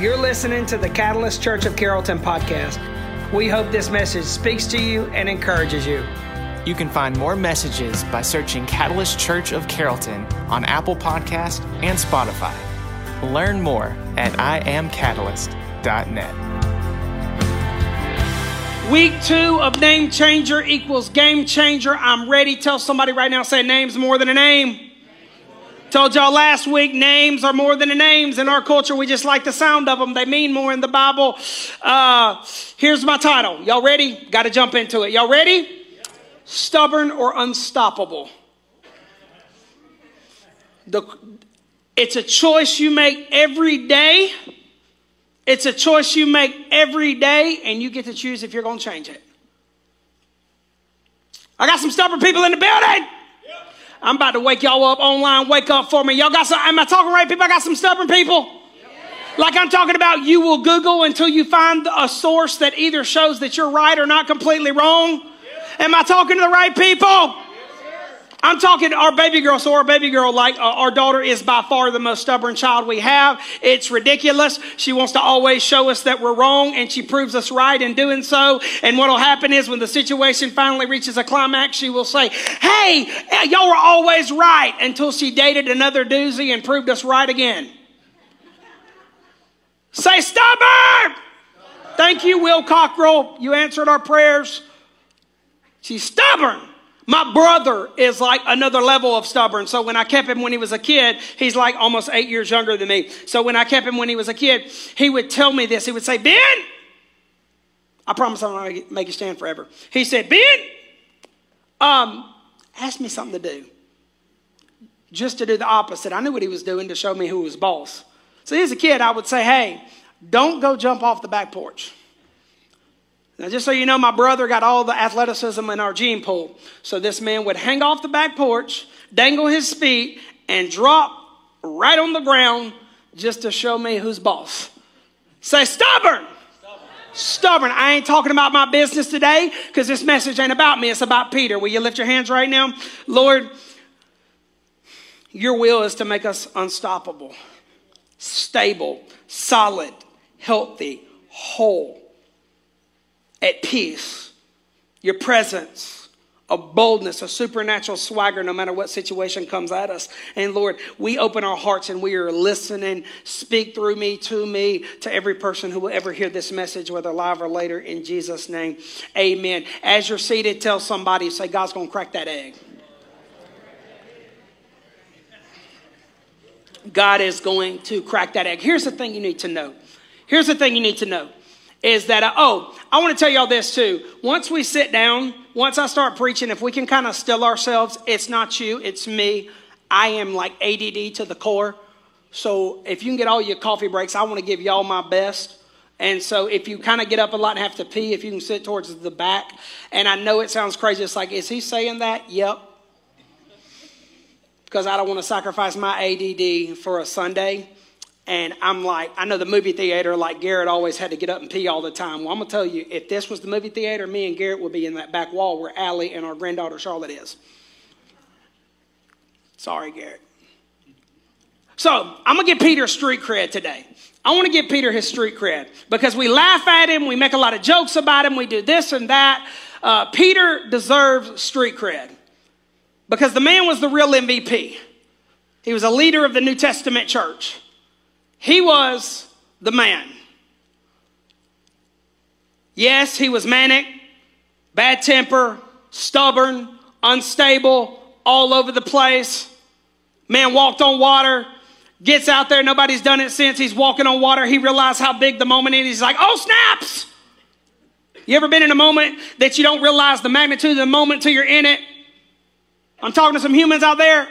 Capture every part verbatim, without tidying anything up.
You're listening to the Catalyst Church of Carrollton podcast. We hope this message speaks to you and encourages you. You can find more messages by searching Catalyst Church of Carrollton on Apple Podcasts and Spotify. Learn more at I am Catalyst dot net. Week two of Name Changer equals Game Changer. I'm ready. Tell somebody right now, say name's more than a name. Told y'all last week, names are more than a names. In our culture, we just like the sound of them. They mean more in the Bible. Uh, here's my title. Y'all ready? Got to jump into it. Y'all ready? Stubborn or unstoppable. The, it's a choice you make every day. It's a choice you make every day, and you get to choose if you're going to change it. I got some stubborn people in the building. Yep. I'm about to wake y'all up online. Wake up for me. Y'all got some, am I talking right, people? I got some stubborn people. Yep. Like I'm talking about, you will Google until you find a source that either shows that you're right or not completely wrong. Yep. Am I talking to the right people? Yes, sir. I'm talking to our baby girl. So our baby girl, like uh, our daughter, is by far the most stubborn child we have. It's ridiculous. She wants to always show us that we're wrong, and she proves us right in doing so. And what will happen is when the situation finally reaches a climax, she will say, hey, y'all were always right, until she dated another doozy and proved us right again. Say stubborn. Thank you, Will Cockrell. You answered our prayers. She's stubborn. My brother is like another level of stubborn. So when I kept him when he was a kid, he's like almost eight years younger than me. So when I kept him when he was a kid, he would tell me this. He would say, Ben, I promise I'm not going to make you stand forever. He said, Ben, um, ask me something to do. Just to do the opposite. I knew what he was doing to show me who was boss. So as a kid, I would say, hey, don't go jump off the back porch. Now, just so you know, my brother got all the athleticism in our gene pool. So this man would hang off the back porch, dangle his feet, and drop right on the ground just to show me who's boss. Say stubborn. Stubborn. Stubborn. I ain't talking about my business today because this message ain't about me. It's about Peter. Will you lift your hands right now? Lord, your will is to make us unstoppable, stable, solid, healthy, whole. At peace, your presence, a boldness, a supernatural swagger, no matter what situation comes at us. And Lord, we open our hearts and we are listening. Speak through me, to me, to every person who will ever hear this message, whether live or later, in Jesus' name. Amen. As you're seated, tell somebody, say, God's going to crack that egg. God is going to crack that egg. Here's the thing you need to know. Here's the thing you need to know. Is that, I, oh, I want to tell y'all this too. Once we sit down, once I start preaching, if we can kind of still ourselves, it's not you, it's me. I am like A D D to the core. So if you can get all your coffee breaks, I want to give y'all my best. And so if you kind of get up a lot and have to pee, if you can sit towards the back. And I know it sounds crazy. It's like, is he saying that? Yep. Because I don't want to sacrifice my A D D for a Sunday. And I'm like, I know the movie theater, like Garrett always had to get up and pee all the time. Well, I'm going to tell you, if this was the movie theater, me and Garrett would be in that back wall where Allie and our granddaughter Charlotte is. Sorry, Garrett. So I'm going to give Peter street cred today. I want to give Peter his street cred because we laugh at him. We make a lot of jokes about him. We do this and that. Uh, Peter deserves street cred because the man was the real M V P. He was a leader of the New Testament church. He was the man. Yes, he was manic, bad temper, stubborn, unstable, all over the place. Man walked on water, gets out there. Nobody's done it since. He's walking on water. He realized how big the moment is. He's like, oh, snaps. You ever been in a moment that you don't realize the magnitude of the moment till you're in it? I'm talking to some humans out there.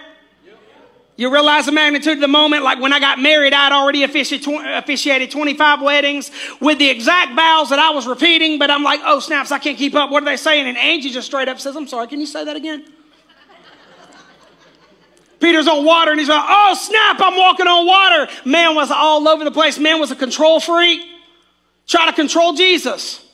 You realize the magnitude of the moment. Like when I got married, I had already officiated twenty-five weddings with the exact vows that I was repeating. But I'm like, oh, snaps, I can't keep up. What are they saying? And Angie just straight up says, I'm sorry, can you say that again? Peter's on water and he's like, oh, snap, I'm walking on water. Man was all over the place. Man was a control freak. Try to control Jesus.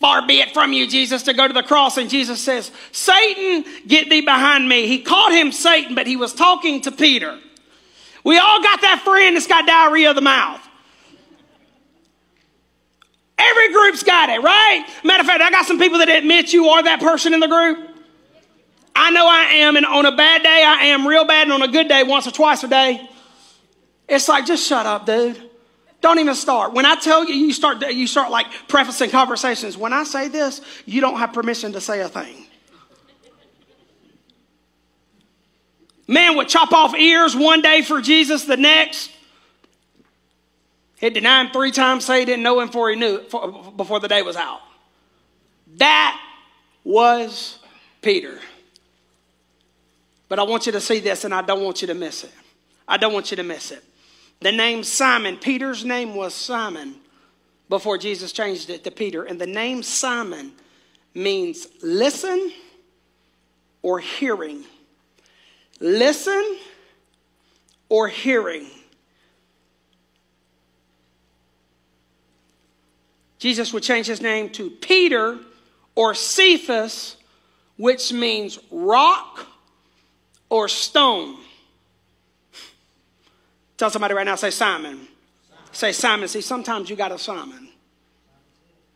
Far be it from you, Jesus, to go to the cross. And Jesus says, Satan, get thee behind me. He called him Satan, but he was talking to Peter. We all got that friend that's got diarrhea of the mouth. Every group's got it, right? Matter of fact, I got some people that admit you are that person in the group. I know I am, and on a bad day, I am real bad, and on a good day, once or twice a day. It's like, just shut up, dude. Don't even start. When I tell you, you start, you start like prefacing conversations. When I say this, you don't have permission to say a thing. Man would chop off ears one day for Jesus, the next. He'd deny him three times, say he didn't know him before he knew, before the day was out. That was Peter. But I want you to see this, and I don't want you to miss it. I don't want you to miss it. The name Simon, Peter's name was Simon before Jesus changed it to Peter. And the name Simon means listen or hearing. Listen or hearing. Jesus would change his name to Peter or Cephas, which means rock or stone. Tell somebody right now, say Simon. Simon. Say Simon. See, sometimes you got to Simon.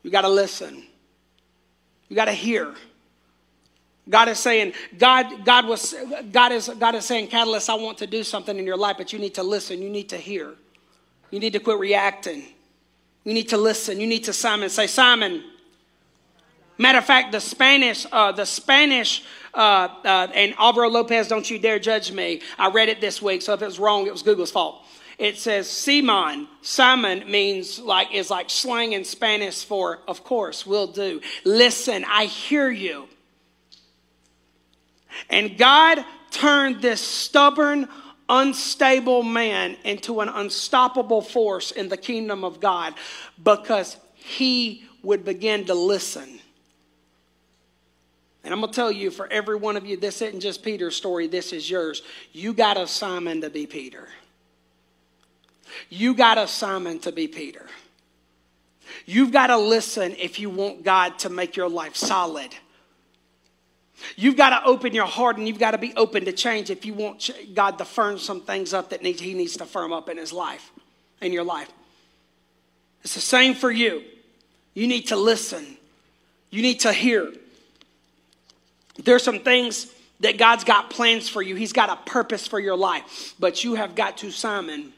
You got to listen. You got to hear. God is saying, God, God was, God is, God is saying, Catalyst, I want to do something in your life, but you need to listen. You need to hear. You need to quit reacting. You need to listen. You need to Simon. Say Simon. Matter of fact, the Spanish, uh, the Spanish, uh, uh, and Alvaro Lopez, don't you dare judge me. I read it this week, so if it was wrong, it was Google's fault. It says Simon. Simon means like, is like slang in Spanish for, of course, will do. Listen, I hear you. And God turned this stubborn, unstable man into an unstoppable force in the kingdom of God because he would begin to listen. And I'm going to tell you, for every one of you, this isn't just Peter's story, this is yours. You got a Simon to be Peter. You got a Simon to be Peter. You've got to listen if you want God to make your life solid. You've got to open your heart, and you've got to be open to change if you want God to firm some things up that he needs to firm up in his life, in your life. It's the same for you. You need to listen. You need to hear. There's some things that God's got plans for you. He's got a purpose for your life. But you have got to Simon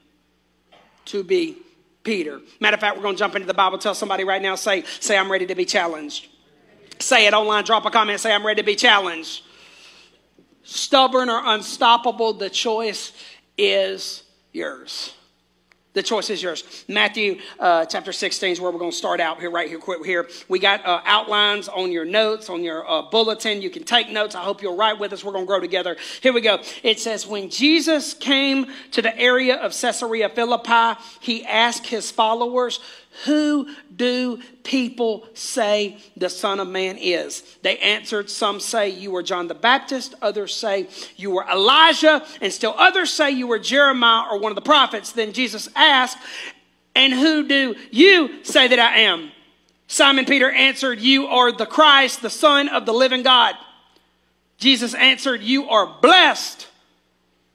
to be Peter. Matter of fact, we're going to jump into the Bible. Tell somebody right now, say, say I'm ready to be challenged. Say it online, drop a comment, say I'm ready to be challenged. Stubborn or unstoppable, the choice is yours. The choice is yours. Matthew uh, chapter sixteen is where we're going to start out here, right here, quick here. We got uh, outlines on your notes, on your uh, bulletin. You can take notes. I hope you'll write with us. We're going to grow together. Here we go. It says, when Jesus came to the area of Caesarea Philippi, he asked his followers, who do people say the Son of Man is? They answered, some say you were John the Baptist, others say you were Elijah, and still others say you were Jeremiah or one of the prophets. Then Jesus asked, and who do you say that I am? Simon Peter answered, you are the Christ, the Son of the living God. Jesus answered, you are blessed,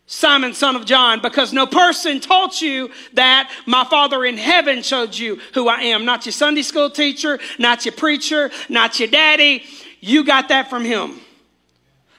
Simon, son of John, because no person taught you that. My Father in heaven showed you who I am. Not your Sunday school teacher, not your preacher, not your daddy. You got that from him.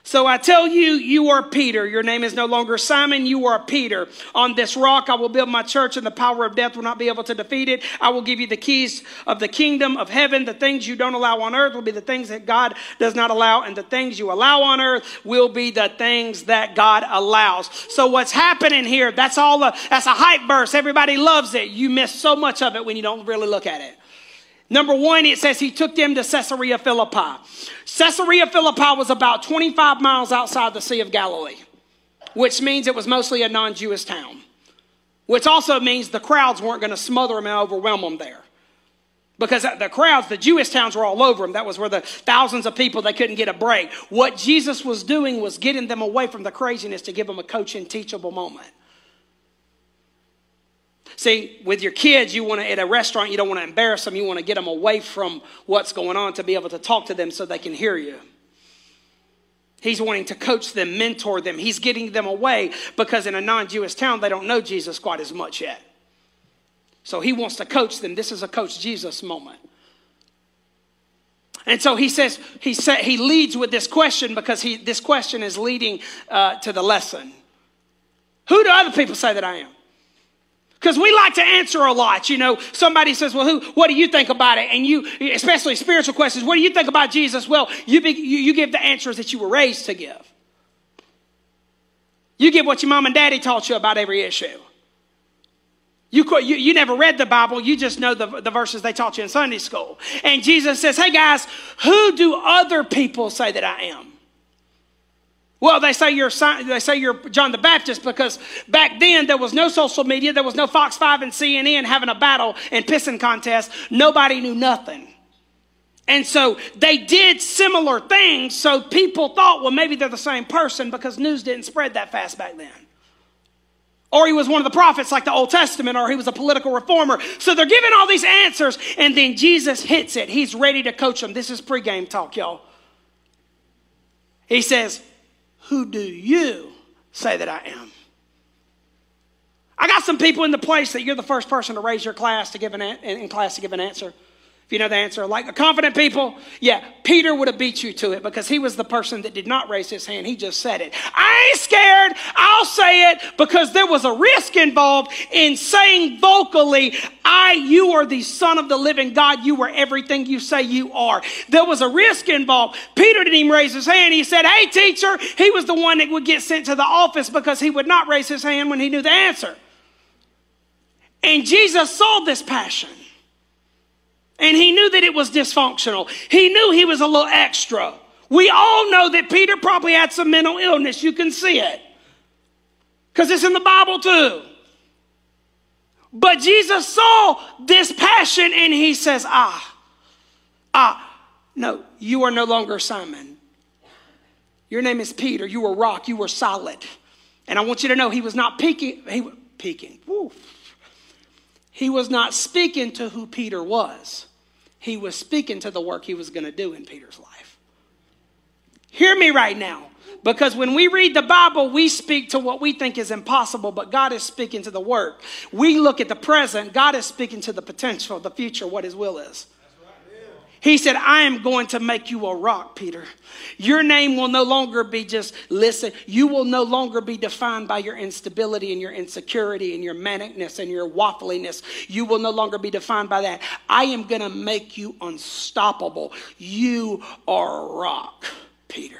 So I tell you, you are Peter. Your name is no longer Simon. You are Peter. On this rock I will build my church, and the power of death will not be able to defeat it. I will give you the keys of the kingdom of heaven. The things you don't allow on earth will be the things that God does not allow, and the things you allow on earth will be the things that God allows. So what's happening here, that's all a, that's a hype burst. Everybody loves it. You miss so much of it when you don't really look at it. Number one, it says he took them to Caesarea Philippi. Caesarea Philippi was about twenty-five miles outside the Sea of Galilee, which means it was mostly a non-Jewish town, which also means the crowds weren't going to smother them and overwhelm them there. Because the crowds, the Jewish towns were all over them. That was where the thousands of people, they couldn't get a break. What Jesus was doing was getting them away from the craziness to give them a coaching, teachable moment. See, with your kids, you want to, at a restaurant, you don't want to embarrass them. You want to get them away from what's going on to be able to talk to them so they can hear you. He's wanting to coach them, mentor them. He's getting them away because in a non-Jewish town, they don't know Jesus quite as much yet. So he wants to coach them. This is a Coach Jesus moment. And so he says, he said, he leads with this question because he, this question is leading uh, to the lesson. Who do other people say that I am? Because we like to answer a lot. You know, somebody says, well, who, what do you think about it? And you, especially spiritual questions, what do you think about Jesus? Well, you, be, you, you give the answers that you were raised to give. You give what your mom and daddy taught you about every issue. You, you, you never read the Bible. You just know the, the verses they taught you in Sunday school. And Jesus says, hey, guys, who do other people say that I am? Well, they say you're they say you're John the Baptist because back then there was no social media. There was no Fox five and C N N having a battle and pissing contest. Nobody knew nothing. And so they did similar things. So people thought, well, maybe they're the same person because news didn't spread that fast back then. Or he was one of the prophets like the Old Testament, or he was a political reformer. So they're giving all these answers, and then Jesus hits it. He's ready to coach them. This is pregame talk, y'all. He says, who do you say that I am? I got some people in the place that you're the first person to raise your class to give an an- in class to give an answer. If you know the answer, like the confident people, yeah, Peter would have beat you to it because he was the person that did not raise his hand. He just said it. I ain't scared. I'll say it because there was a risk involved in saying vocally, I, you are the Son of the living God. You are everything you say you are. There was a risk involved. Peter didn't even raise his hand. He said, hey, teacher. He was the one that would get sent to the office because he would not raise his hand when he knew the answer. And Jesus saw this passion. And he knew that it was dysfunctional. He knew he was a little extra. We all know that Peter probably had some mental illness. You can see it. Because it's in the Bible too. But Jesus saw this passion and he says, ah, ah, no, you are no longer Simon. Your name is Peter. You were rock. You were solid. And I want you to know he was not peeking. He was peeking. Woo. He was not speaking to who Peter was. He was speaking to the work he was going to do in Peter's life. Hear me right now. Because when we read the Bible, we speak to what we think is impossible, but God is speaking to the work. We look at the present. God is speaking to the potential, the future, what his will is. He said, I am going to make you a rock, Peter. Your name will no longer be just, listen, you will no longer be defined by your instability and your insecurity and your manicness and your waffliness. You will no longer be defined by that. I am going to make you unstoppable. You are a rock, Peter.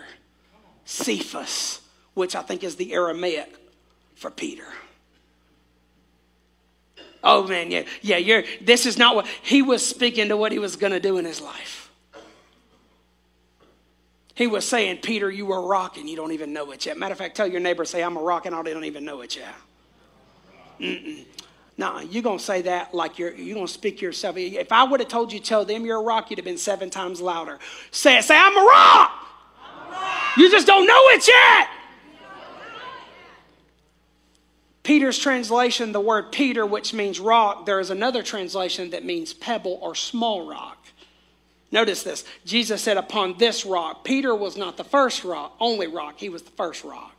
Cephas, which I think is the Aramaic for Peter. Oh, man, yeah, yeah, you're, this is not what, he was speaking to what he was going to do in his life. He was saying, Peter, you were a rock and you don't even know it yet. Matter of fact, tell your neighbor, say, I'm a rock and I don't even know it yet. Mm-mm. Nah, you're going to say that like you're, you're going to speak to yourself. If I would have told you, tell them you're a rock, you'd have been seven times louder. Say it, say, I'm a rock. I'm a rock. You just don't know it yet. Peter's translation, the word Peter, which means rock, there is another translation that means pebble or small rock. Notice this. Jesus said, upon this rock. Peter was not the first rock, only rock. He was the first rock.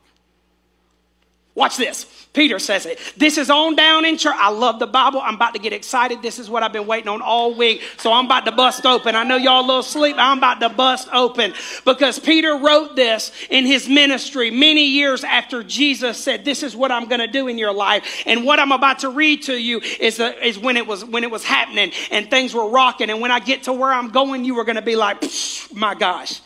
Watch this. Peter says it. This is on down in church. I love the Bible. I'm about to get excited. This is what I've been waiting on all week. So I'm about to bust open. I know y'all a little sleep. I'm about to bust open because Peter wrote this in his ministry many years after Jesus said, this is what I'm going to do in your life. And what I'm about to read to you is, uh, is when it was, when it was happening and things were rocking. And when I get to where I'm going, you were going to be like, my gosh.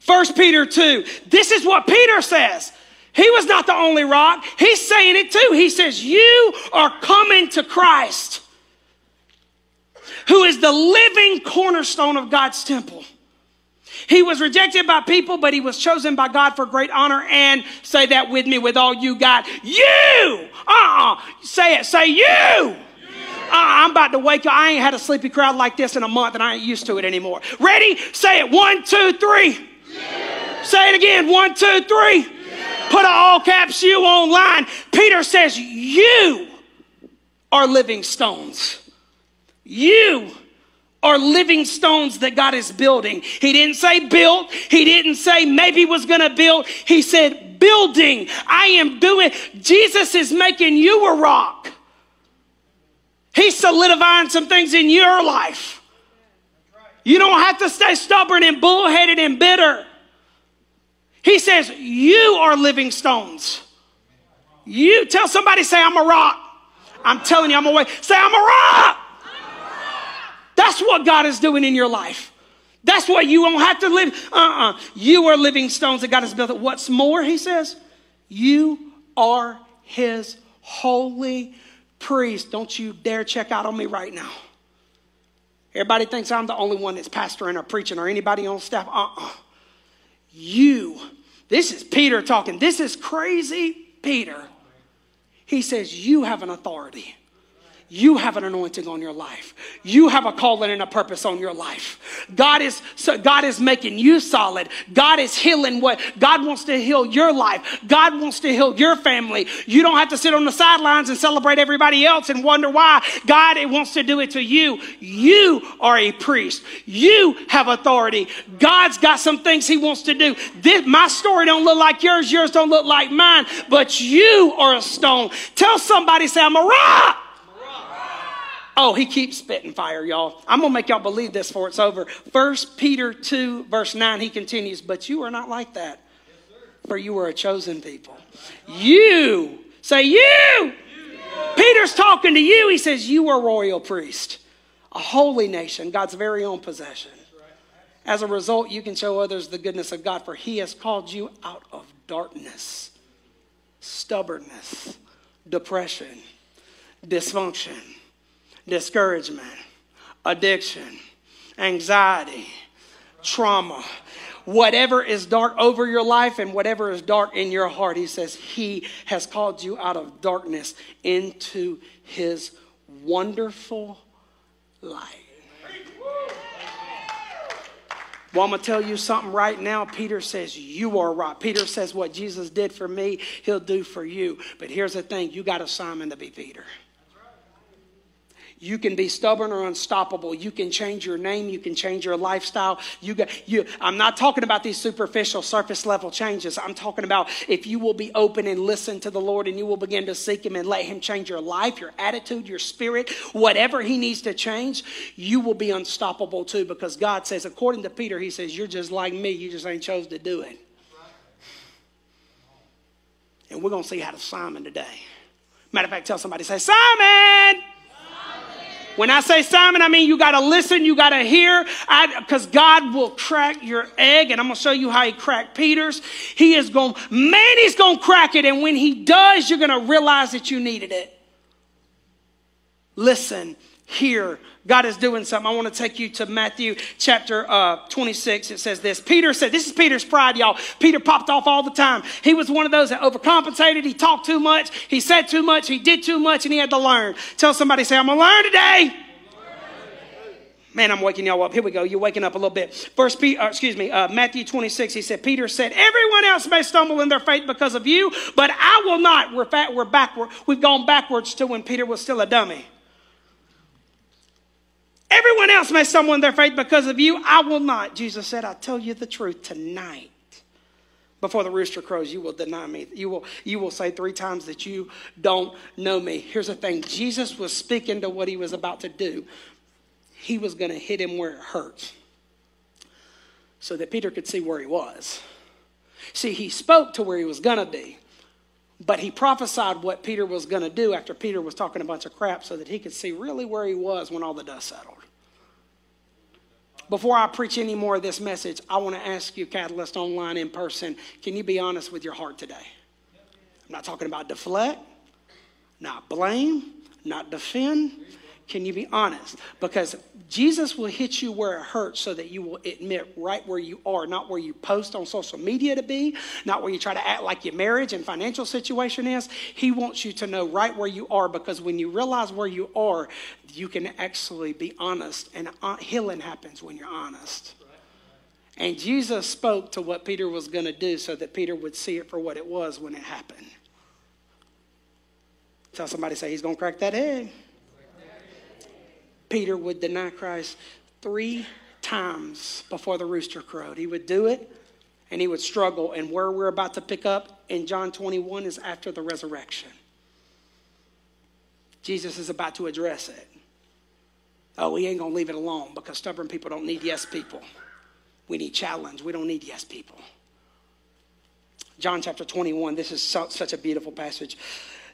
First Peter two. This is what Peter says. He was not the only rock. He's saying it too. He says, you are coming to Christ, who is the living cornerstone of God's temple. He was rejected by people, but he was chosen by God for great honor. And say that with me with all you got. You. Uh-uh. Say it. Say you. you. Uh, I'm about to wake up. I ain't had a sleepy crowd like this in a month, and I ain't used to it anymore. Ready? Say it. One, two, three. Yeah. Say it again. One, two, three. Put an all caps you online. Peter says, you are living stones. You are living stones that God is building. He didn't say built. He didn't say maybe was going to build. He said building. I am doing. Jesus is making you a rock. He's solidifying some things in your life. You don't have to stay stubborn and bullheaded and bitter. He says, you are living stones. You tell somebody, say, I'm a rock. I'm telling you, I'm a way. Say, I'm a rock. That's what God is doing in your life. That's what you won't have to live. Uh-uh. You are living stones that God has built. What's more, he says, you are his holy priest. Don't you dare check out on me right now. Everybody thinks I'm the only one that's pastoring or preaching or anybody on staff. Uh-uh. You. This is Peter talking. This is crazy Peter. He says, you have an authority. You have an anointing on your life. You have a calling and a purpose on your life. God is, so God is making you solid. God is healing what God wants to heal your life. God wants to heal your family. You don't have to sit on the sidelines and celebrate everybody else and wonder why. God wants to do it to you. You are a priest. You have authority. God's got some things he wants to do. This, my story don't look like yours. Yours don't look like mine. But you are a stone. Tell somebody, say, I'm a rock. Oh, he keeps spitting fire, y'all. I'm going to make y'all believe this before it's over. First Peter two, verse nine, he continues, but you are not like that, for you are a chosen people. You, say you. you. Peter's talking to you. He says, you are royal priest, a holy nation, God's very own possession. As a result, you can show others the goodness of God, for he has called you out of darkness, stubbornness, depression, dysfunction, discouragement, addiction, anxiety, trauma, whatever is dark over your life and whatever is dark in your heart. He says he has called you out of darkness into his wonderful light. Well, I'm going to tell you something right now. Peter says, you are right. Peter says what Jesus did for me, he'll do for you. But here's the thing. You got a Simon to be Peter. You can be stubborn or unstoppable. You can change your name. You can change your lifestyle. You got, you, I'm not talking about these superficial, surface level changes. I'm talking about if you will be open and listen to the Lord and you will begin to seek him and let him change your life, your attitude, your spirit, whatever he needs to change, you will be unstoppable too, because God says, according to Peter, he says, you're just like me. You just ain't chose to do it. And we're going to see how to Simon today. Matter of fact, tell somebody, say, Simon! When I say Simon, I mean you got to listen, you got to hear, because God will crack your egg, and I'm going to show you how he cracked Peter's. He is going, man, he's going to crack it, and when he does, you're going to realize that you needed it. Listen, hear. God is doing something. I want to take you to Matthew chapter uh, twenty-six. It says this. Peter said, this is Peter's pride, y'all. Peter popped off all the time. He was one of those that overcompensated. He talked too much. He said too much. He did too much, and he had to learn. Tell somebody, say, I'm going to learn today. Man, I'm waking y'all up. Here we go. You're waking up a little bit. First, Peter, uh, excuse me, uh, Matthew twenty-six, he said, Peter said, everyone else may stumble in their faith because of you, but I will not. We're fat, we're backward. We've gone backwards to when Peter was still a dummy. Everyone else may stumble in their faith because of you. I will not. Jesus said, I tell you the truth, tonight, before the rooster crows, you will deny me. You will, you will say three times that you don't know me. Here's the thing. Jesus was speaking to what he was about to do. He was going to hit him where it hurts so that Peter could see where he was. See, he spoke to where he was going to be, but he prophesied what Peter was going to do after Peter was talking a bunch of crap so that he could see really where he was when all the dust settled. Before I preach any more of this message, I want to ask you, Catalyst Online, in person, can you be honest with your heart today? I'm not talking about deflect, not blame, not defend. Can you be honest? Because Jesus will hit you where it hurts so that you will admit right where you are, not where you post on social media to be, not where you try to act like your marriage and financial situation is. He wants you to know right where you are, because when you realize where you are, you can actually be honest, and healing happens when you're honest. And Jesus spoke to what Peter was going to do so that Peter would see it for what it was when it happened. Tell somebody, say, he's going to crack that egg. Peter would deny Christ three times before the rooster crowed. He would do it, and he would struggle. And where we're about to pick up in John twenty-one is after the resurrection. Jesus is about to address it. Oh, he ain't going to leave it alone, because stubborn people don't need yes people. We need challenge. We don't need yes people. John chapter twenty-one, this is so, such a beautiful passage.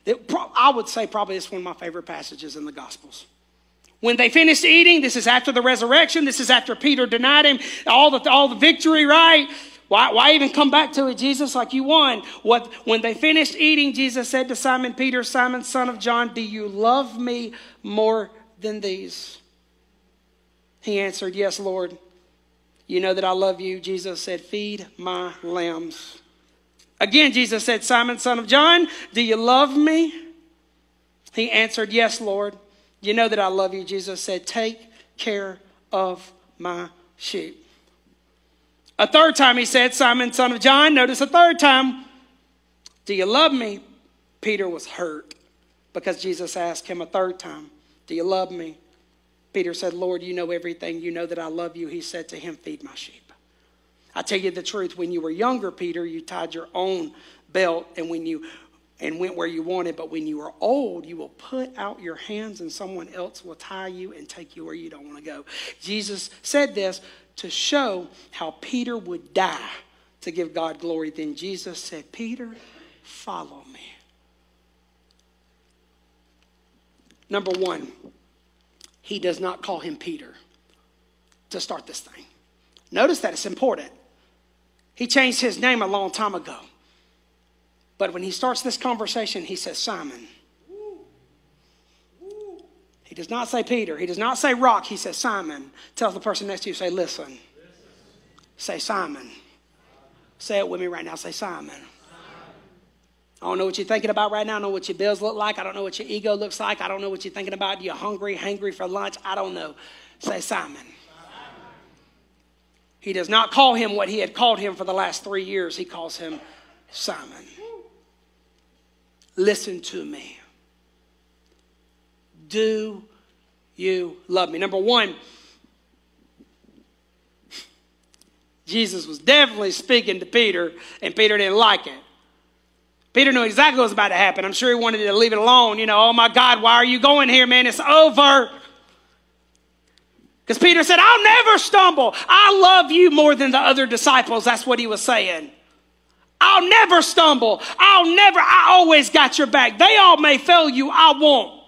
It pro- I would say probably it's one of my favorite passages in the Gospels. When they finished eating, this is after the resurrection. This is after Peter denied him all the, all the victory, right? Why, why even come back to it, Jesus, like you won? What, when they finished eating, Jesus said to Simon Peter, Simon, son of John, do you love me more than these? He answered, yes, Lord. You know that I love you. Jesus said, feed my lambs. Again, Jesus said, Simon, son of John, do you love me? He answered, yes, Lord. You know that I love you. Jesus said, take care of my sheep. A third time he said, Simon, son of John, notice a third time, do you love me? Peter was hurt because Jesus asked him a third time, do you love me? Peter said, Lord, you know everything. You know that I love you. He said to him, feed my sheep. I tell you the truth, when you were younger, Peter, you tied your own belt and when you and went where you wanted. But when you are old, you will put out your hands and someone else will tie you and take you where you don't want to go. Jesus said this to show how Peter would die to give God glory. Then Jesus said, Peter, follow me. Number one, he does not call him Peter to start this thing. Notice that it's important. He changed his name a long time ago. But when he starts this conversation, he says, Simon. He does not say Peter. He does not say rock. He says, Simon. Tell the person next to you, say, listen. listen. Say, Simon. Simon. Say it with me right now. Say, Simon. Simon. I don't know what you're thinking about right now. I don't know what your bills look like. I don't know what your ego looks like. I don't know what you're thinking about. You're hungry, hangry for lunch. I don't know. Say, Simon. Simon. He does not call him what he had called him for the last three years. He calls him Simon. Listen to me. Do you love me? Number one, Jesus was definitely speaking to Peter, and Peter didn't like it. Peter knew exactly what was about to happen. I'm sure he wanted to leave it alone. You know, oh my God, why are you going here, man? It's over. Because Peter said, I'll never stumble. I love you more than the other disciples. That's what he was saying. I'll never stumble. I'll never, I always got your back. They all may fail you, I won't.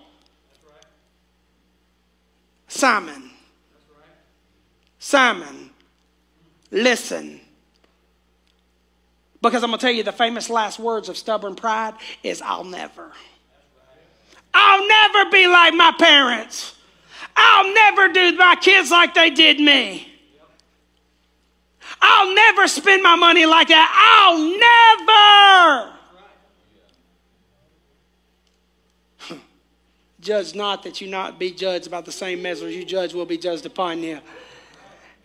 Simon, Simon, listen. Because I'm going to tell you the famous last words of stubborn pride is I'll never. I'll never be like my parents. I'll never do my kids like they did me. I'll never spend my money like that. I'll never. Judge not that you not be judged by the same measures you judge will be judged upon you.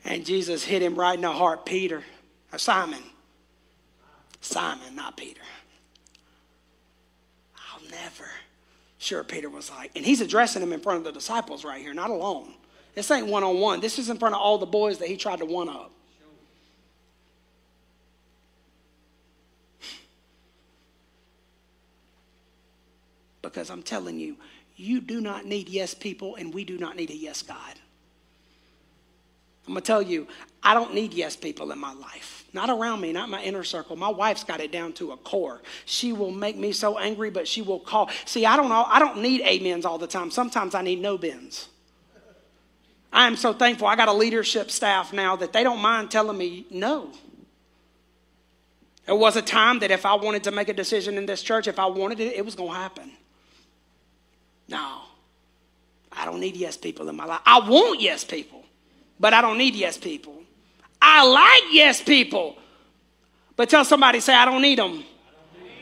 And Jesus hit him right in the heart. Peter, or Simon. Simon, not Peter. I'll never. Sure, Peter was like, and he's addressing him in front of the disciples right here, not alone. This ain't one-on-one. This is in front of all the boys that he tried to one-up. Because I'm telling you, you do not need yes people, and we do not need a yes God. I'm going to tell you, I don't need yes people in my life. Not around me, not my inner circle. My wife's got it down to a core. She will make me so angry, but she will call. See, I don't, I don't need amens all the time. Sometimes I need no bens. I am so thankful. I got a leadership staff now that they don't mind telling me no. There was a time that if I wanted to make a decision in this church, if I wanted it, it was going to happen. No, I don't need yes people in my life. I want yes people, but I don't need yes people. I like yes people, but tell somebody, say, I don't need them.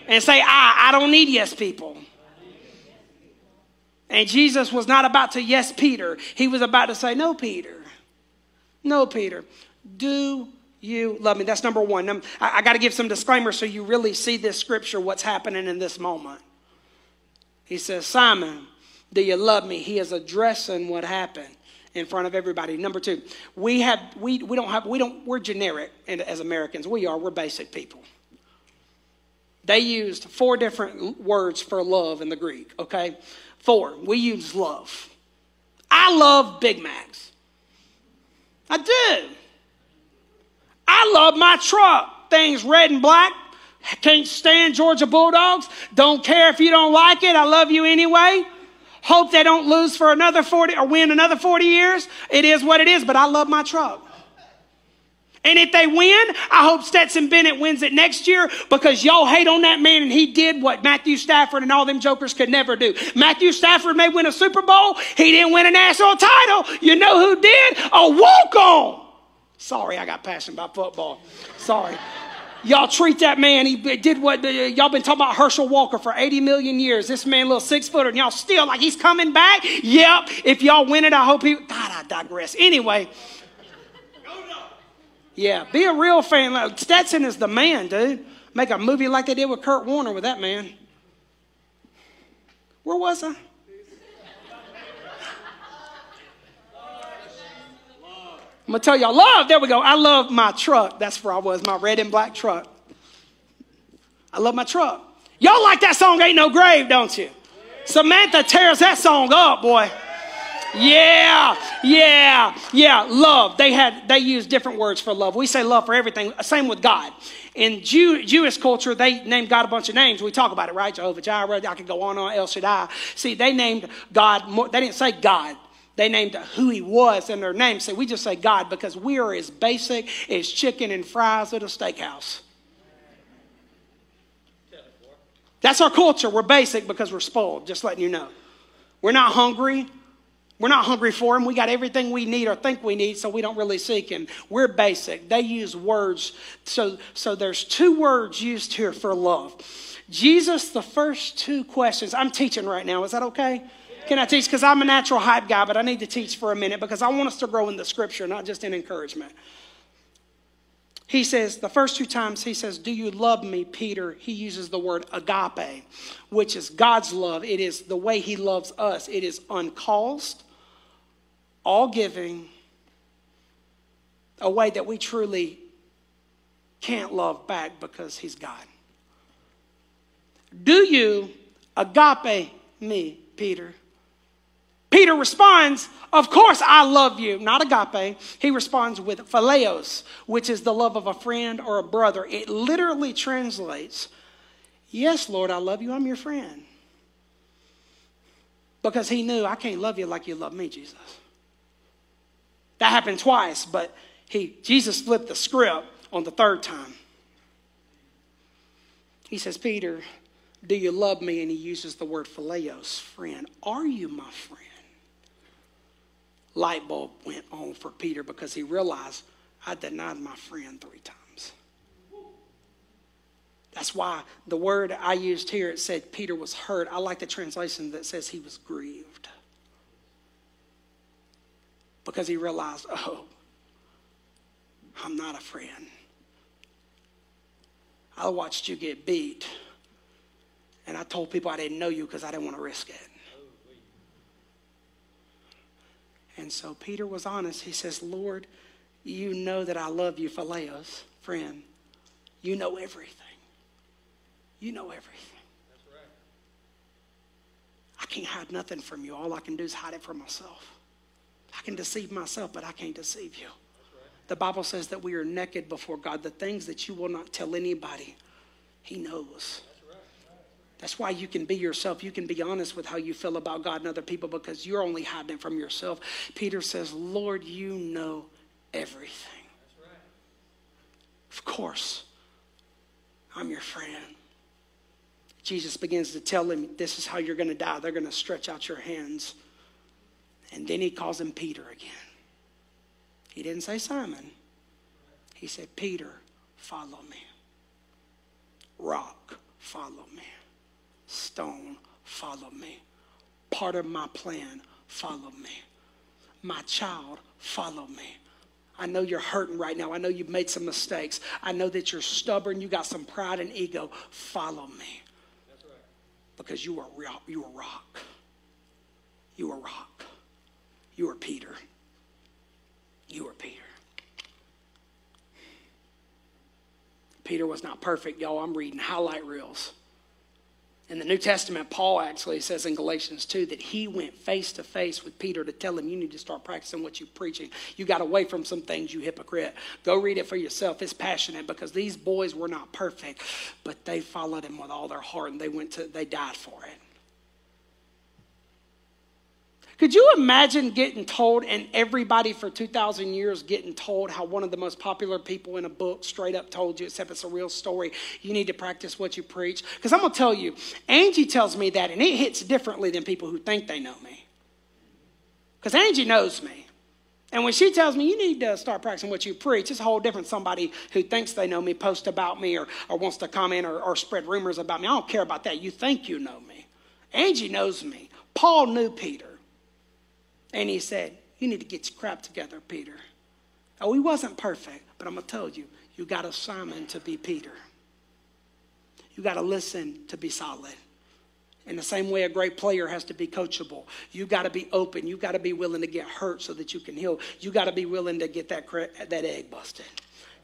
And say, I, I don't need yes people. And Jesus was not about to yes Peter. He was about to say, no, Peter. No, Peter. Do you love me? That's number one. I'm, I, I got to give some disclaimers so you really see this scripture, what's happening in this moment. He says, Simon, do you love me? He is addressing what happened in front of everybody. Number two, we have we we don't have we don't we're generic, and as Americans we are we're basic people. They used four different words for love in the Greek. Okay, Four, we use love. I love Big Macs. I do. I love my truck. Things red and black. Can't stand Georgia Bulldogs. Don't care if you don't like it. I love you anyway. Hope they don't lose for another forty or win another forty years. It is what it is, but I love my truck. And if they win, I hope Stetson Bennett wins it next year, because y'all hate on that man and he did what Matthew Stafford and all them jokers could never do. Matthew Stafford may win a Super Bowl. He didn't win a national title. You know who did? A walk-on. Sorry, I got passionate about football. Sorry. Y'all treat that man. He did what uh, y'all been talking about Herschel Walker for eighty million years. This man, little six footer, and y'all still like he's coming back. Yep. If y'all win it, I hope he. God, I digress. Anyway. Yeah, be a real fan. Stetson is the man, dude. Make a movie like they did with Kurt Warner with that man. Where was I? I'm going to tell y'all, love, there we go. I love my truck. That's where I was, my red and black truck. I love my truck. Y'all like that song, Ain't No Grave, don't you? Samantha tears that song up, boy. Yeah, yeah, yeah, love. They had they used different words for love. We say love for everything. Same with God. In Jew, Jewish culture, they named God a bunch of names. We talk about it, right? Jehovah Jireh, I could go on, on El Shaddai. See, they named God more. They didn't say God. They named who he was in their name. So we just say God because we are as basic as chicken and fries at a steakhouse. That's our culture. We're basic because we're spoiled, just letting you know. We're not hungry. We're not hungry for him. We got everything we need or think we need, so we don't really seek him. We're basic. They use words. So, so there's two words used here for love. Jesus, the first two questions. I'm teaching right now. Is that okay? Can I teach? Because I'm a natural hype guy, but I need to teach for a minute because I want us to grow in the scripture, not just in encouragement. He says, the first two times he says, do you love me, Peter? He uses the word agape, which is God's love. It is the way he loves us. It is uncaused, all giving, a way that we truly can't love back because he's God. Do you agape me, Peter? Peter responds, of course I love you. Not agape. He responds with phileos, which is the love of a friend or a brother. It literally translates, yes, Lord, I love you. I'm your friend. Because he knew I can't love you like you love me, Jesus. That happened twice, but he Jesus flipped the script on the third time. He says, Peter, do you love me? And he uses the word phileos, friend. Are you my friend? Light bulb went on for Peter because he realized I denied my friend three times. That's why the word I used here, it said Peter was hurt. I like the translation that says he was grieved. Because he realized, oh, I'm not a friend. I watched you get beat. And I told people I didn't know you because I didn't want to risk it. And so Peter was honest. He says, Lord, you know that I love you, phileos, friend. You know everything. You know everything. That's right. I can't hide nothing from you. All I can do is hide it from myself. I can deceive myself, but I can't deceive you. That's right. The Bible says that we are naked before God. The things that you will not tell anybody, he knows. That's why you can be yourself. You can be honest with how you feel about God and other people because you're only hiding it from yourself. Peter says, Lord, you know everything. That's right. Of course, I'm your friend. Jesus begins to tell him, this is how you're going to die. They're going to stretch out your hands. And then he calls him Peter again. He didn't say Simon. He said, Peter, follow me. Rock, follow me. Stone, follow me. Part of my plan, follow me. My child, follow me. I know you're hurting right now. I know you've made some mistakes. I know that you're stubborn. You got some pride and ego. Follow me. That's right. Because you are rock. You are rock. You are rock. You are Peter. You are Peter. Peter was not perfect, y'all. I'm reading highlight reels. In the New Testament, Paul actually says in Galatians two that he went face to face with Peter to tell him, you need to start practicing what you're preaching. You got away from some things, you hypocrite. Go read it for yourself. It's passionate because these boys were not perfect, but they followed him with all their heart and they went to, they died for it. Could you imagine getting told, and everybody for two thousand years getting told how one of the most popular people in a book straight up told you, except it's a real story, you need to practice what you preach? Because I'm going to tell you, Angie tells me that, and it hits differently than people who think they know me. Because Angie knows me. And when she tells me, you need to start practicing what you preach, it's a whole different somebody who thinks they know me, posts about me, or, or wants to comment or, or spread rumors about me. I don't care about that. You think you know me. Angie knows me. Paul knew Peter. And he said, you need to get your crap together, Peter. Oh, he wasn't perfect, but I'm going to tell you, you got to Simon to be Peter. You got to listen to be solid. In the same way a great player has to be coachable. You got to be open. You got to be willing to get hurt so that you can heal. You got to be willing to get that, cra- that egg busted.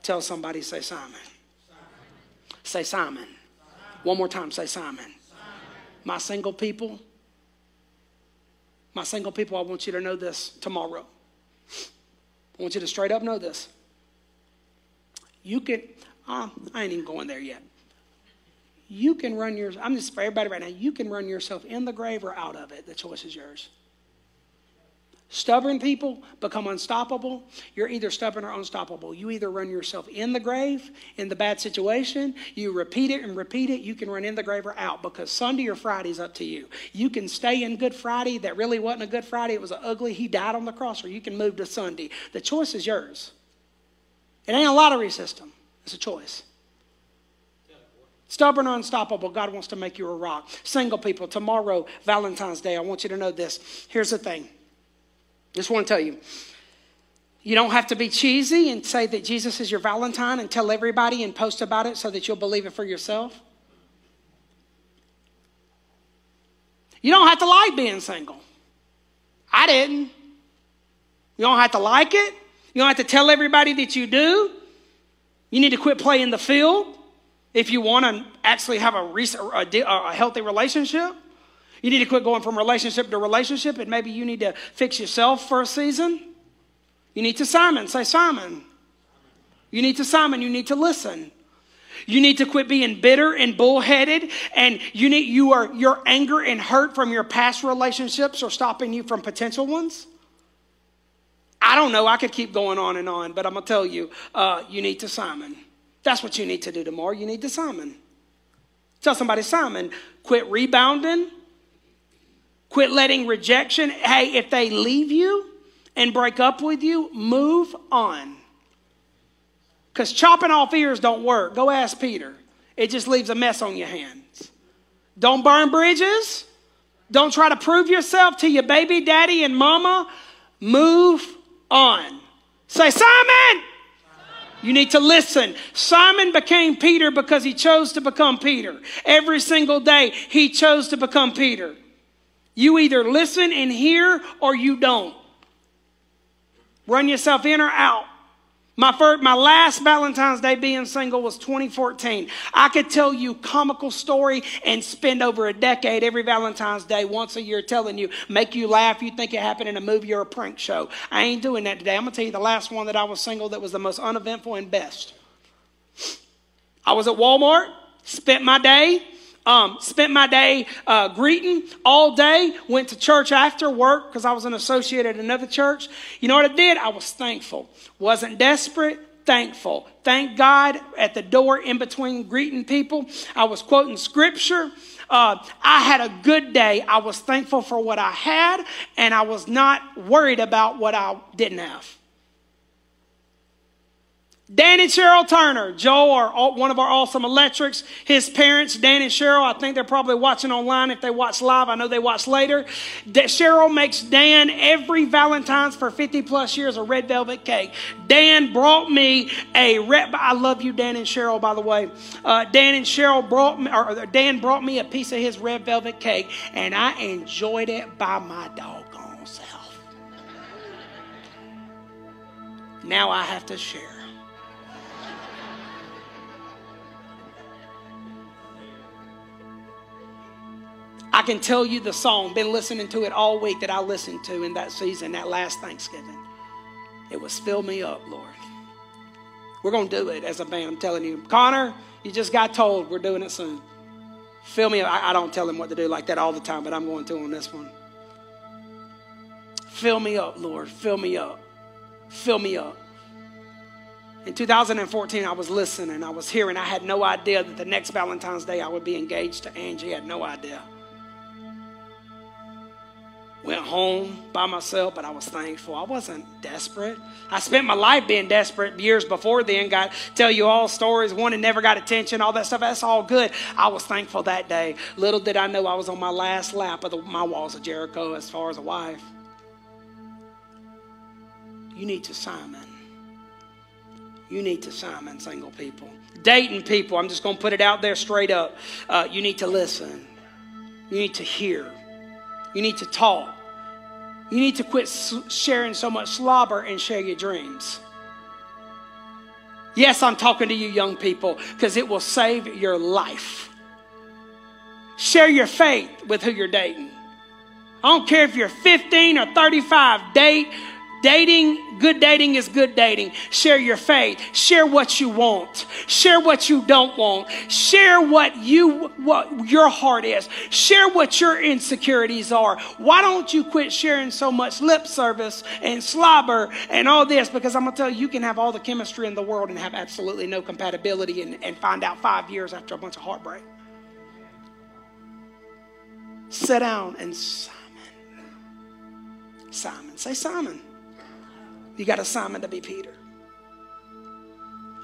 Tell somebody, say Simon. Simon. Say Simon. Simon. One more time, say Simon. Simon. My single people. My single people, I want you to know this tomorrow. I want you to straight up know this. You can, uh, I ain't even going there yet. You can run your, I'm just for everybody right now, you can run yourself in the grave or out of it. The choice is yours. Stubborn people become unstoppable. You're either stubborn or unstoppable. You either run yourself in the grave, in the bad situation. You repeat it and repeat it. You can run in the grave or out because Sunday or Friday is up to you. You can stay in Good Friday. That really wasn't a Good Friday. It was an ugly. He died on the cross, or you can move to Sunday. The choice is yours. It ain't a lottery system. It's a choice. Stubborn or unstoppable, God wants to make you a rock. Single people, tomorrow, Valentine's Day, I want you to know this. Here's the thing. Just want to tell you, you don't have to be cheesy and say that Jesus is your Valentine and tell everybody and post about it so that you'll believe it for yourself. You don't have to like being single. I didn't. You don't have to like it. You don't have to tell everybody that you do. You need to quit playing the field if you want to actually have a, a, a healthy relationship. You need to quit going from relationship to relationship, and maybe you need to fix yourself for a season. You need to Simon. Say Simon. You need to Simon. You need to listen. You need to quit being bitter and bullheaded, and you need you are your anger and hurt from your past relationships are stopping you from potential ones. I don't know. I could keep going on and on, but I'm going to tell you, uh, you need to Simon. That's what you need to do tomorrow. You need to Simon. Tell somebody, Simon, quit rebounding. Quit letting rejection. Hey, if they leave you and break up with you, move on. Because chopping off ears don't work. Go ask Peter. It just leaves a mess on your hands. Don't burn bridges. Don't try to prove yourself to your baby daddy and mama. Move on. Say, Simon! You need to listen. Simon became Peter because he chose to become Peter. Every single day, he chose to become Peter. You either listen and hear or you don't. Run yourself in or out. My first, my last Valentine's Day being single was twenty fourteen. I could tell you comical story and spend over a decade every Valentine's Day once a year telling you, make you laugh, you think it happened in a movie or a prank show. I ain't doing that today. I'm going to tell you the last one that I was single that was the most uneventful and best. I was at Walmart, spent my day. Um, spent my day uh, greeting all day, went to church after work because I was an associate at another church. You know what I did? I was thankful. Wasn't desperate, thankful. Thank God at the door in between greeting people. I was quoting scripture. Uh, I had a good day. I was thankful for what I had, and I was not worried about what I didn't have. Dan and Cheryl Turner, Joe, are one of our awesome electrics. His parents, Dan and Cheryl, I think they're probably watching online. If they watch live, I know they watch later. De- Cheryl makes Dan every Valentine's for fifty plus years a red velvet cake. Dan brought me a red. I love you, Dan and Cheryl, by the way. Uh, Dan and Cheryl brought me, or Dan brought me a piece of his red velvet cake, and I enjoyed it by my doggone self. Now I have to share. can tell you the song, been listening to it all week, that I listened to in that season, that last Thanksgiving. It was Fill Me Up, Lord. We're going to do it as a band, I'm telling you. Connor, you just got told we're doing it soon. Fill me up. I, I don't tell him what to do like that all the time, but I'm going to on this one. Fill me up, Lord. Fill me up. Fill me up. In two thousand fourteen, I was listening. I was hearing. I had no idea that the next Valentine's Day I would be engaged to Angie. I had no idea. Went home by myself, but I was thankful. I wasn't desperate. I spent my life being desperate years before then. God, tell you all stories. One that never got attention, all that stuff. That's all good. I was thankful that day. Little did I know I was on my last lap of the, my walls of Jericho as far as a wife. You need to Simon. You need to Simon, single people. Dating people, I'm just going to put it out there straight up. Uh, you need to listen. You need to hear. You need to talk. You need to quit sharing so much slobber and share your dreams. Yes, I'm talking to you young people because it will save your life. Share your faith with who you're dating. I don't care if you're fifteen or thirty-five. Date, dating, good dating is good dating. Share your faith. Share what you want. Share what you don't want. Share what you what your heart is. Share what your insecurities are. Why don't you quit sharing so much lip service and slobber and all this? Because I'm going to tell you, you can have all the chemistry in the world and have absolutely no compatibility and, and find out five years after a bunch of heartbreak. Sit down and Simon. Simon. Say Simon. You got a Simon to be Peter.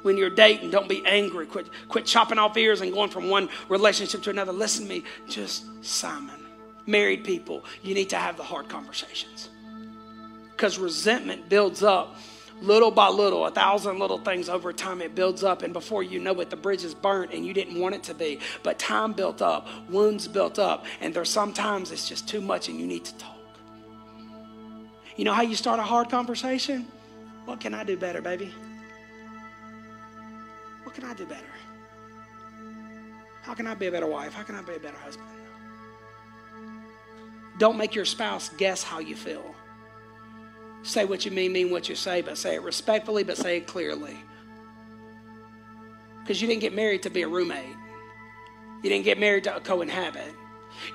When you're dating, don't be angry. Quit, quit chopping off ears and going from one relationship to another. Listen to me. Just Simon. Married people, you need to have the hard conversations. Because resentment builds up little by little, a thousand little things over time. It builds up, and before you know it, the bridge is burnt and you didn't want it to be. But time built up, wounds built up, and there's sometimes it's just too much and you need to talk. You know how you start a hard conversation? What can I do better, baby? What can I do better? How can I be a better wife? How can I be a better husband? Don't make your spouse guess how you feel. Say what you mean, mean what you say, but say it respectfully, but say it clearly. Because you didn't get married to be a roommate. You didn't get married to co-inhabit.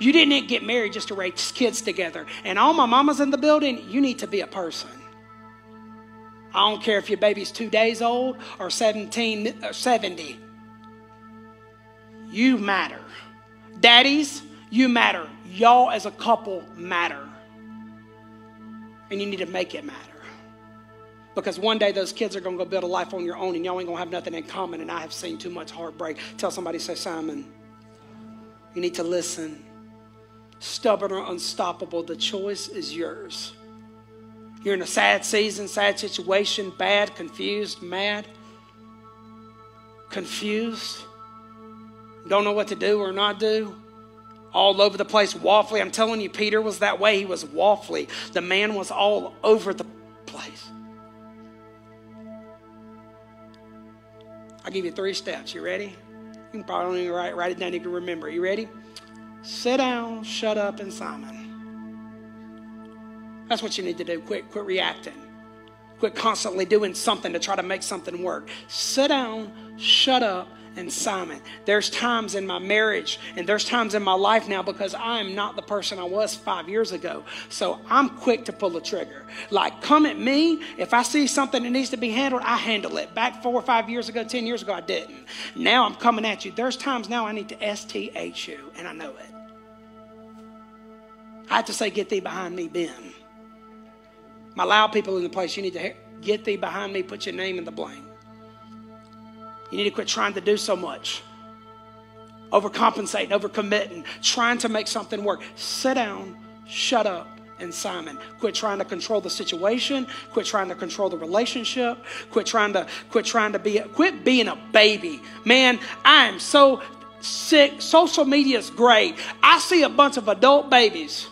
You didn't get married just to raise kids together. And all my mamas in the building, you need to be a person. I don't care if your baby's two days old or seventeen or seventy. You matter. Daddies, you matter. Y'all as a couple matter. And you need to make it matter. Because one day those kids are going to go build a life on your own and y'all ain't going to have nothing in common. And I have seen too much heartbreak. Tell somebody, say, Simon. You need to listen. Stubborn or unstoppable, the choice is yours. You're in a sad season, sad situation, bad, confused, mad, confused, don't know what to do or not do, all over the place, waffly. I'm telling you, Peter was that way. He was waffly. The man was all over the place. I'll give you three steps. You ready? You can probably only write, write it down. You can remember. You ready? Sit down, shut up, and Simon. That's what you need to do. Quit, quit reacting. Quit constantly doing something to try to make something work. Sit down, shut up, and Simon. There's times in my marriage and there's times in my life now because I am not the person I was five years ago. So I'm quick to pull the trigger. Like, come at me. If I see something that needs to be handled, I handle it. Back four or five years ago, ten years ago, I didn't. Now I'm coming at you. There's times now I need to S T H you, and I know it. I have to say, get thee behind me, Ben. My loud people in the place, you need to hear, get thee behind me, put your name in the blank. You need to quit trying to do so much. Overcompensating, overcommitting, trying to make something work. Sit down, shut up, and Simon. Quit trying to control the situation. Quit trying to control the relationship. Quit trying to, quit trying to be, quit being a baby. Man, I am so sick. Social media is great. I see a bunch of adult babies.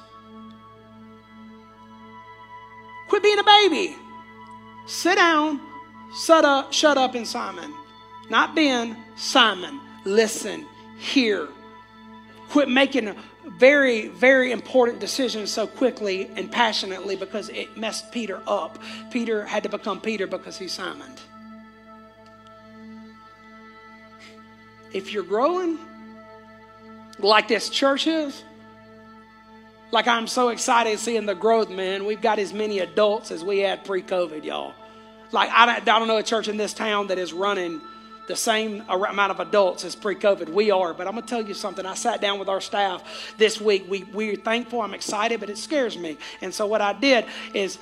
Quit being a baby. Sit down, shut up, shut up, and Simon. Not Ben, Simon. Listen, hear. Quit making very, very important decision so quickly and passionately because it messed Peter up. Peter had to become Peter because he Simoned. If you're growing like this church is, like I'm so excited seeing the growth, man. We've got as many adults as we had pre-COVID, y'all. Like I don't know a church in this town that is running the same amount of adults as pre-COVID. We are, but I'm going to tell you something. I sat down with our staff this week. We, we're thankful. I'm excited, but it scares me. And so what I did is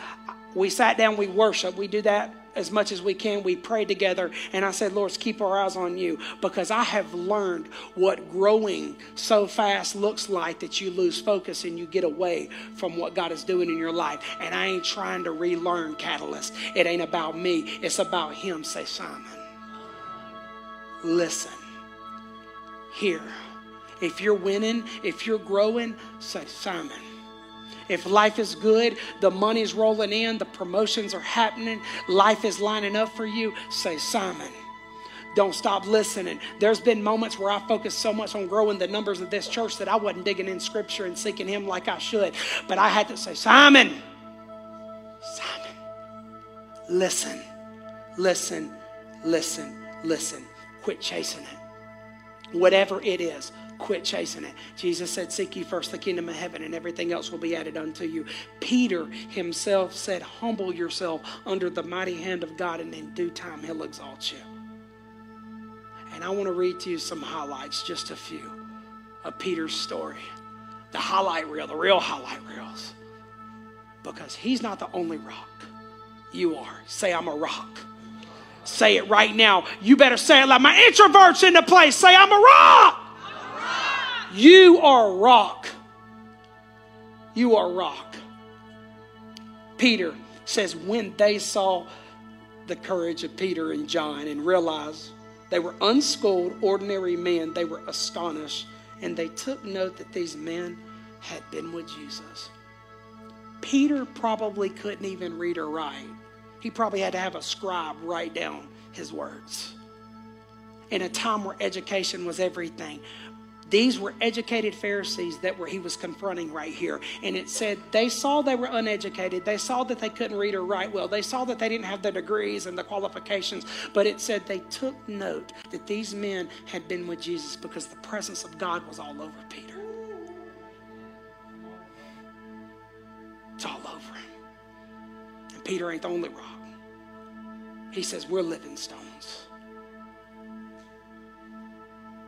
we sat down, we worship. We do that as much as we can. We pray together. And I said, Lord, keep our eyes on you, because I have learned what growing so fast looks like, that you lose focus and you get away from what God is doing in your life. And I ain't trying to relearn Catalyst. It ain't about me. It's about him. Say, Simon, listen, hear. If you're winning, if you're growing, say, Simon. If life is good, the money's rolling in, the promotions are happening, life is lining up for you, say, Simon. Don't stop listening. There's been moments where I focused so much on growing the numbers of this church that I wasn't digging in Scripture and seeking him like I should. But I had to say, Simon, Simon, listen, listen, listen, listen. Quit chasing it. Whatever it is, quit chasing it. Jesus said, seek ye first the kingdom of heaven and everything else will be added unto you. Peter himself said, humble yourself under the mighty hand of God, and in due time he'll exalt you. And I want to read to you some highlights, just a few, of Peter's story. The highlight reel, the real highlight reels. Because he's not the only rock. You are. Say, I'm a rock. Say it right now. You better say it like my introverts in the place. Say, I'm a rock. You are rock. You are rock. Peter says, when they saw the courage of Peter and John and realized they were unschooled, ordinary men, they were astonished, and they took note that these men had been with Jesus. Peter probably couldn't even read or write. He probably had to have a scribe write down his words. In a time where education was everything, these were educated Pharisees that were he was confronting right here. And it said they saw they were uneducated. They saw that they couldn't read or write well. They saw that they didn't have the degrees and the qualifications. But it said they took note that these men had been with Jesus, because the presence of God was all over Peter. It's all over him. And Peter ain't the only rock. He says, we're living stones.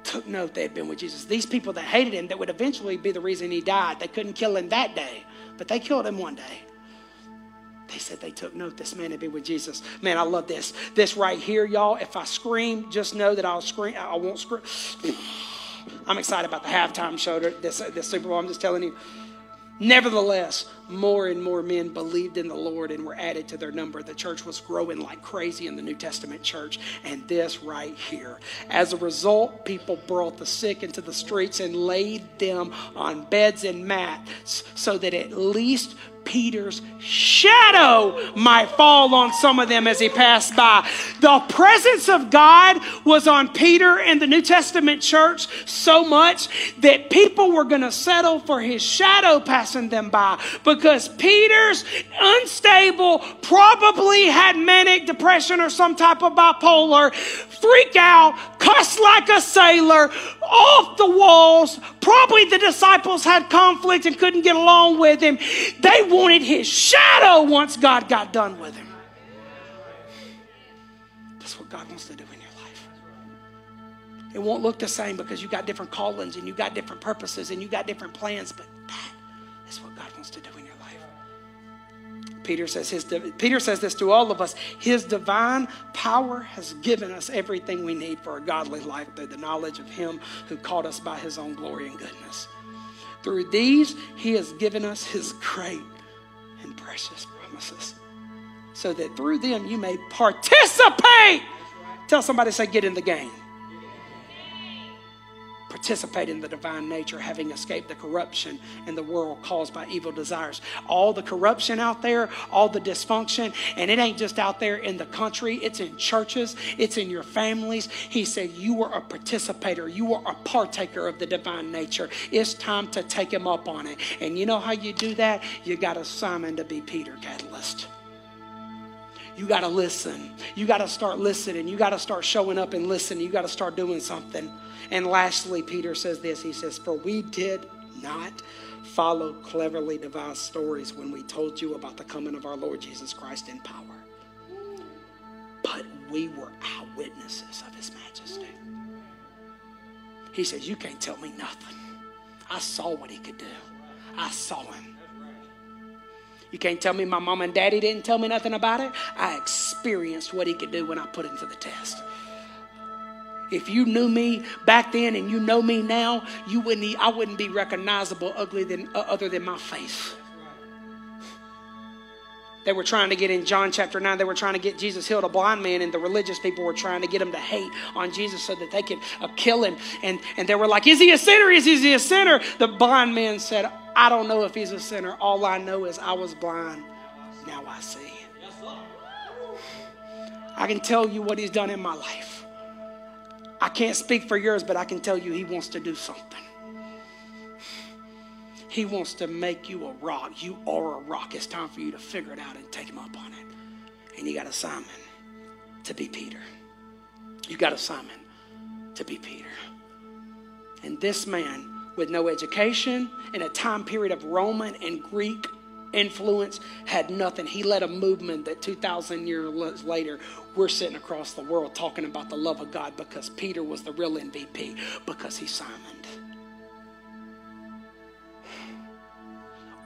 Took note they had been with Jesus. These people that hated him, that would eventually be the reason he died. They couldn't kill him that day, but they killed him one day. They said they took note this man had been with Jesus. Man, I love this. This right here, y'all. If I scream, just know that I'll scream. I won't scream. I'm excited about the halftime show, this, this Super Bowl. I'm just telling you. Nevertheless, more and more men believed in the Lord and were added to their number. The church was growing like crazy in the New Testament church. And this right here. As a result, people brought the sick into the streets and laid them on beds and mats, so that at least Peter's shadow might fall on some of them as he passed by. The presence of God was on Peter and the New Testament church so much that people were going to settle for his shadow passing them by, because Peter's unstable, probably had manic depression or some type of bipolar, freak out, cuss like a sailor, off the walls. Probably the disciples had conflict and couldn't get along with him. They wanted his shadow once God got done with him. That's what God wants to do in your life. It won't look the same because you got different callings and you got different purposes and you got different plans, but that is what God wants to do in your life. Peter says, his, Peter says this to all of us. His divine power has given us everything we need for a godly life through the knowledge of him who called us by his own glory and goodness. Through these, he has given us his great and precious promises, so that through them you may participate. Tell somebody, say, get in the game. participate in the divine nature, having escaped the corruption in the world caused by evil desires. All the corruption out there, all the dysfunction, and it ain't just out there in the country, it's in churches, it's in your families. He said, you are a participator, you are a partaker of the divine nature. It's time to take him up on it. And you know how you do that? You got to Simon to be Peter, Catalyst. You got to listen. You got to start listening. You got to start showing up and listening. You got to start doing something. And lastly, Peter says this. He says, for we did not follow cleverly devised stories when we told you about the coming of our Lord Jesus Christ in power. But we were eyewitnesses of his majesty. He says, you can't tell me nothing. I saw what he could do. I saw him. You can't tell me my mom and daddy didn't tell me nothing about it. I experienced what he could do when I put him to the test. If you knew me back then and you know me now, you wouldn't. I wouldn't be recognizable ugly than, uh, other than my face. They were trying to get in John chapter nine. They were trying to get Jesus healed a blind man, and the religious people were trying to get him to hate on Jesus so that they could uh, kill him. And, and they were like, is he a sinner? Is, is he a sinner? The blind man said, I don't know if he's a sinner. All I know is I was blind. Now I see. I can tell you what he's done in my life. I can't speak for yours, but I can tell you he wants to do something. He wants to make you a rock. You are a rock. It's time for you to figure it out and take him up on it. And you got a Simon to be Peter. You got a Simon to be Peter. And this man, with no education, in a time period of Roman and Greek influence, had nothing. He led a movement that two thousand years later, we're sitting across the world talking about the love of God because Peter was the real M V P, because he Simoned.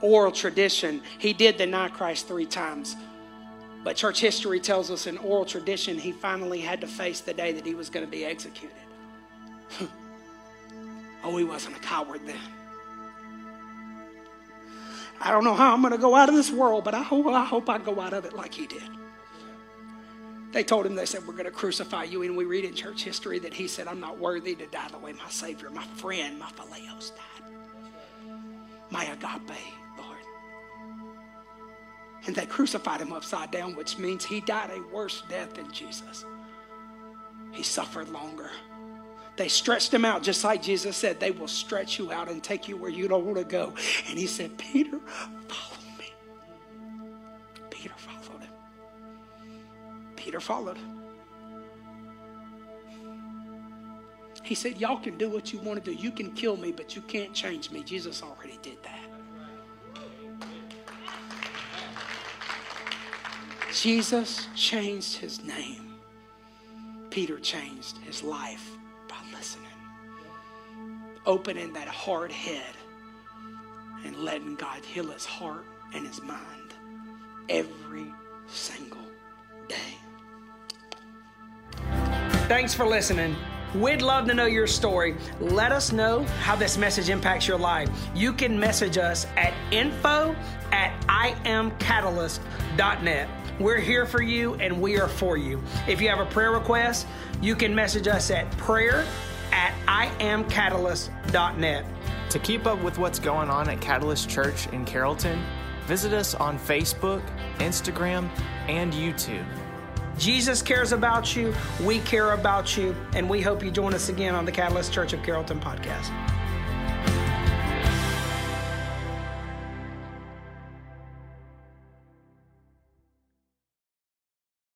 Oral tradition, he did deny Christ three times. But church history tells us in oral tradition, he finally had to face the day that he was going to be executed. Oh, he wasn't a coward then. I don't know how I'm going to go out of this world, but I hope, I hope I go out of it like he did. They told him, they said, we're going to crucify you. And we read in church history that he said, I'm not worthy to die the way my Savior, my friend, my phileos died. My agape, Lord. And they crucified him upside down, which means he died a worse death than Jesus. He suffered longer. They stretched him out, just like Jesus said, they will stretch you out and take you where you don't want to go. And he said, Peter, follow me. Peter followed him. Peter followed him. He said, y'all can do what you want to do. You can kill me, but you can't change me. Jesus already did that. Jesus changed his name. Peter changed his life. Listening, opening that hard head and letting God heal his heart and his mind every single day. Thanks for listening. We'd love to know your story. Let us know how this message impacts your life. You can message us at info at I am Catalyst dot net. We're here for you and we are for you. If you have a prayer request, you can message us at prayer at I am Catalyst dot net. To keep up with what's going on at Catalyst Church in Carrollton, visit us on Facebook, Instagram, and YouTube. Jesus cares about you, we care about you, and we hope you join us again on the Catalyst Church of Carrollton podcast.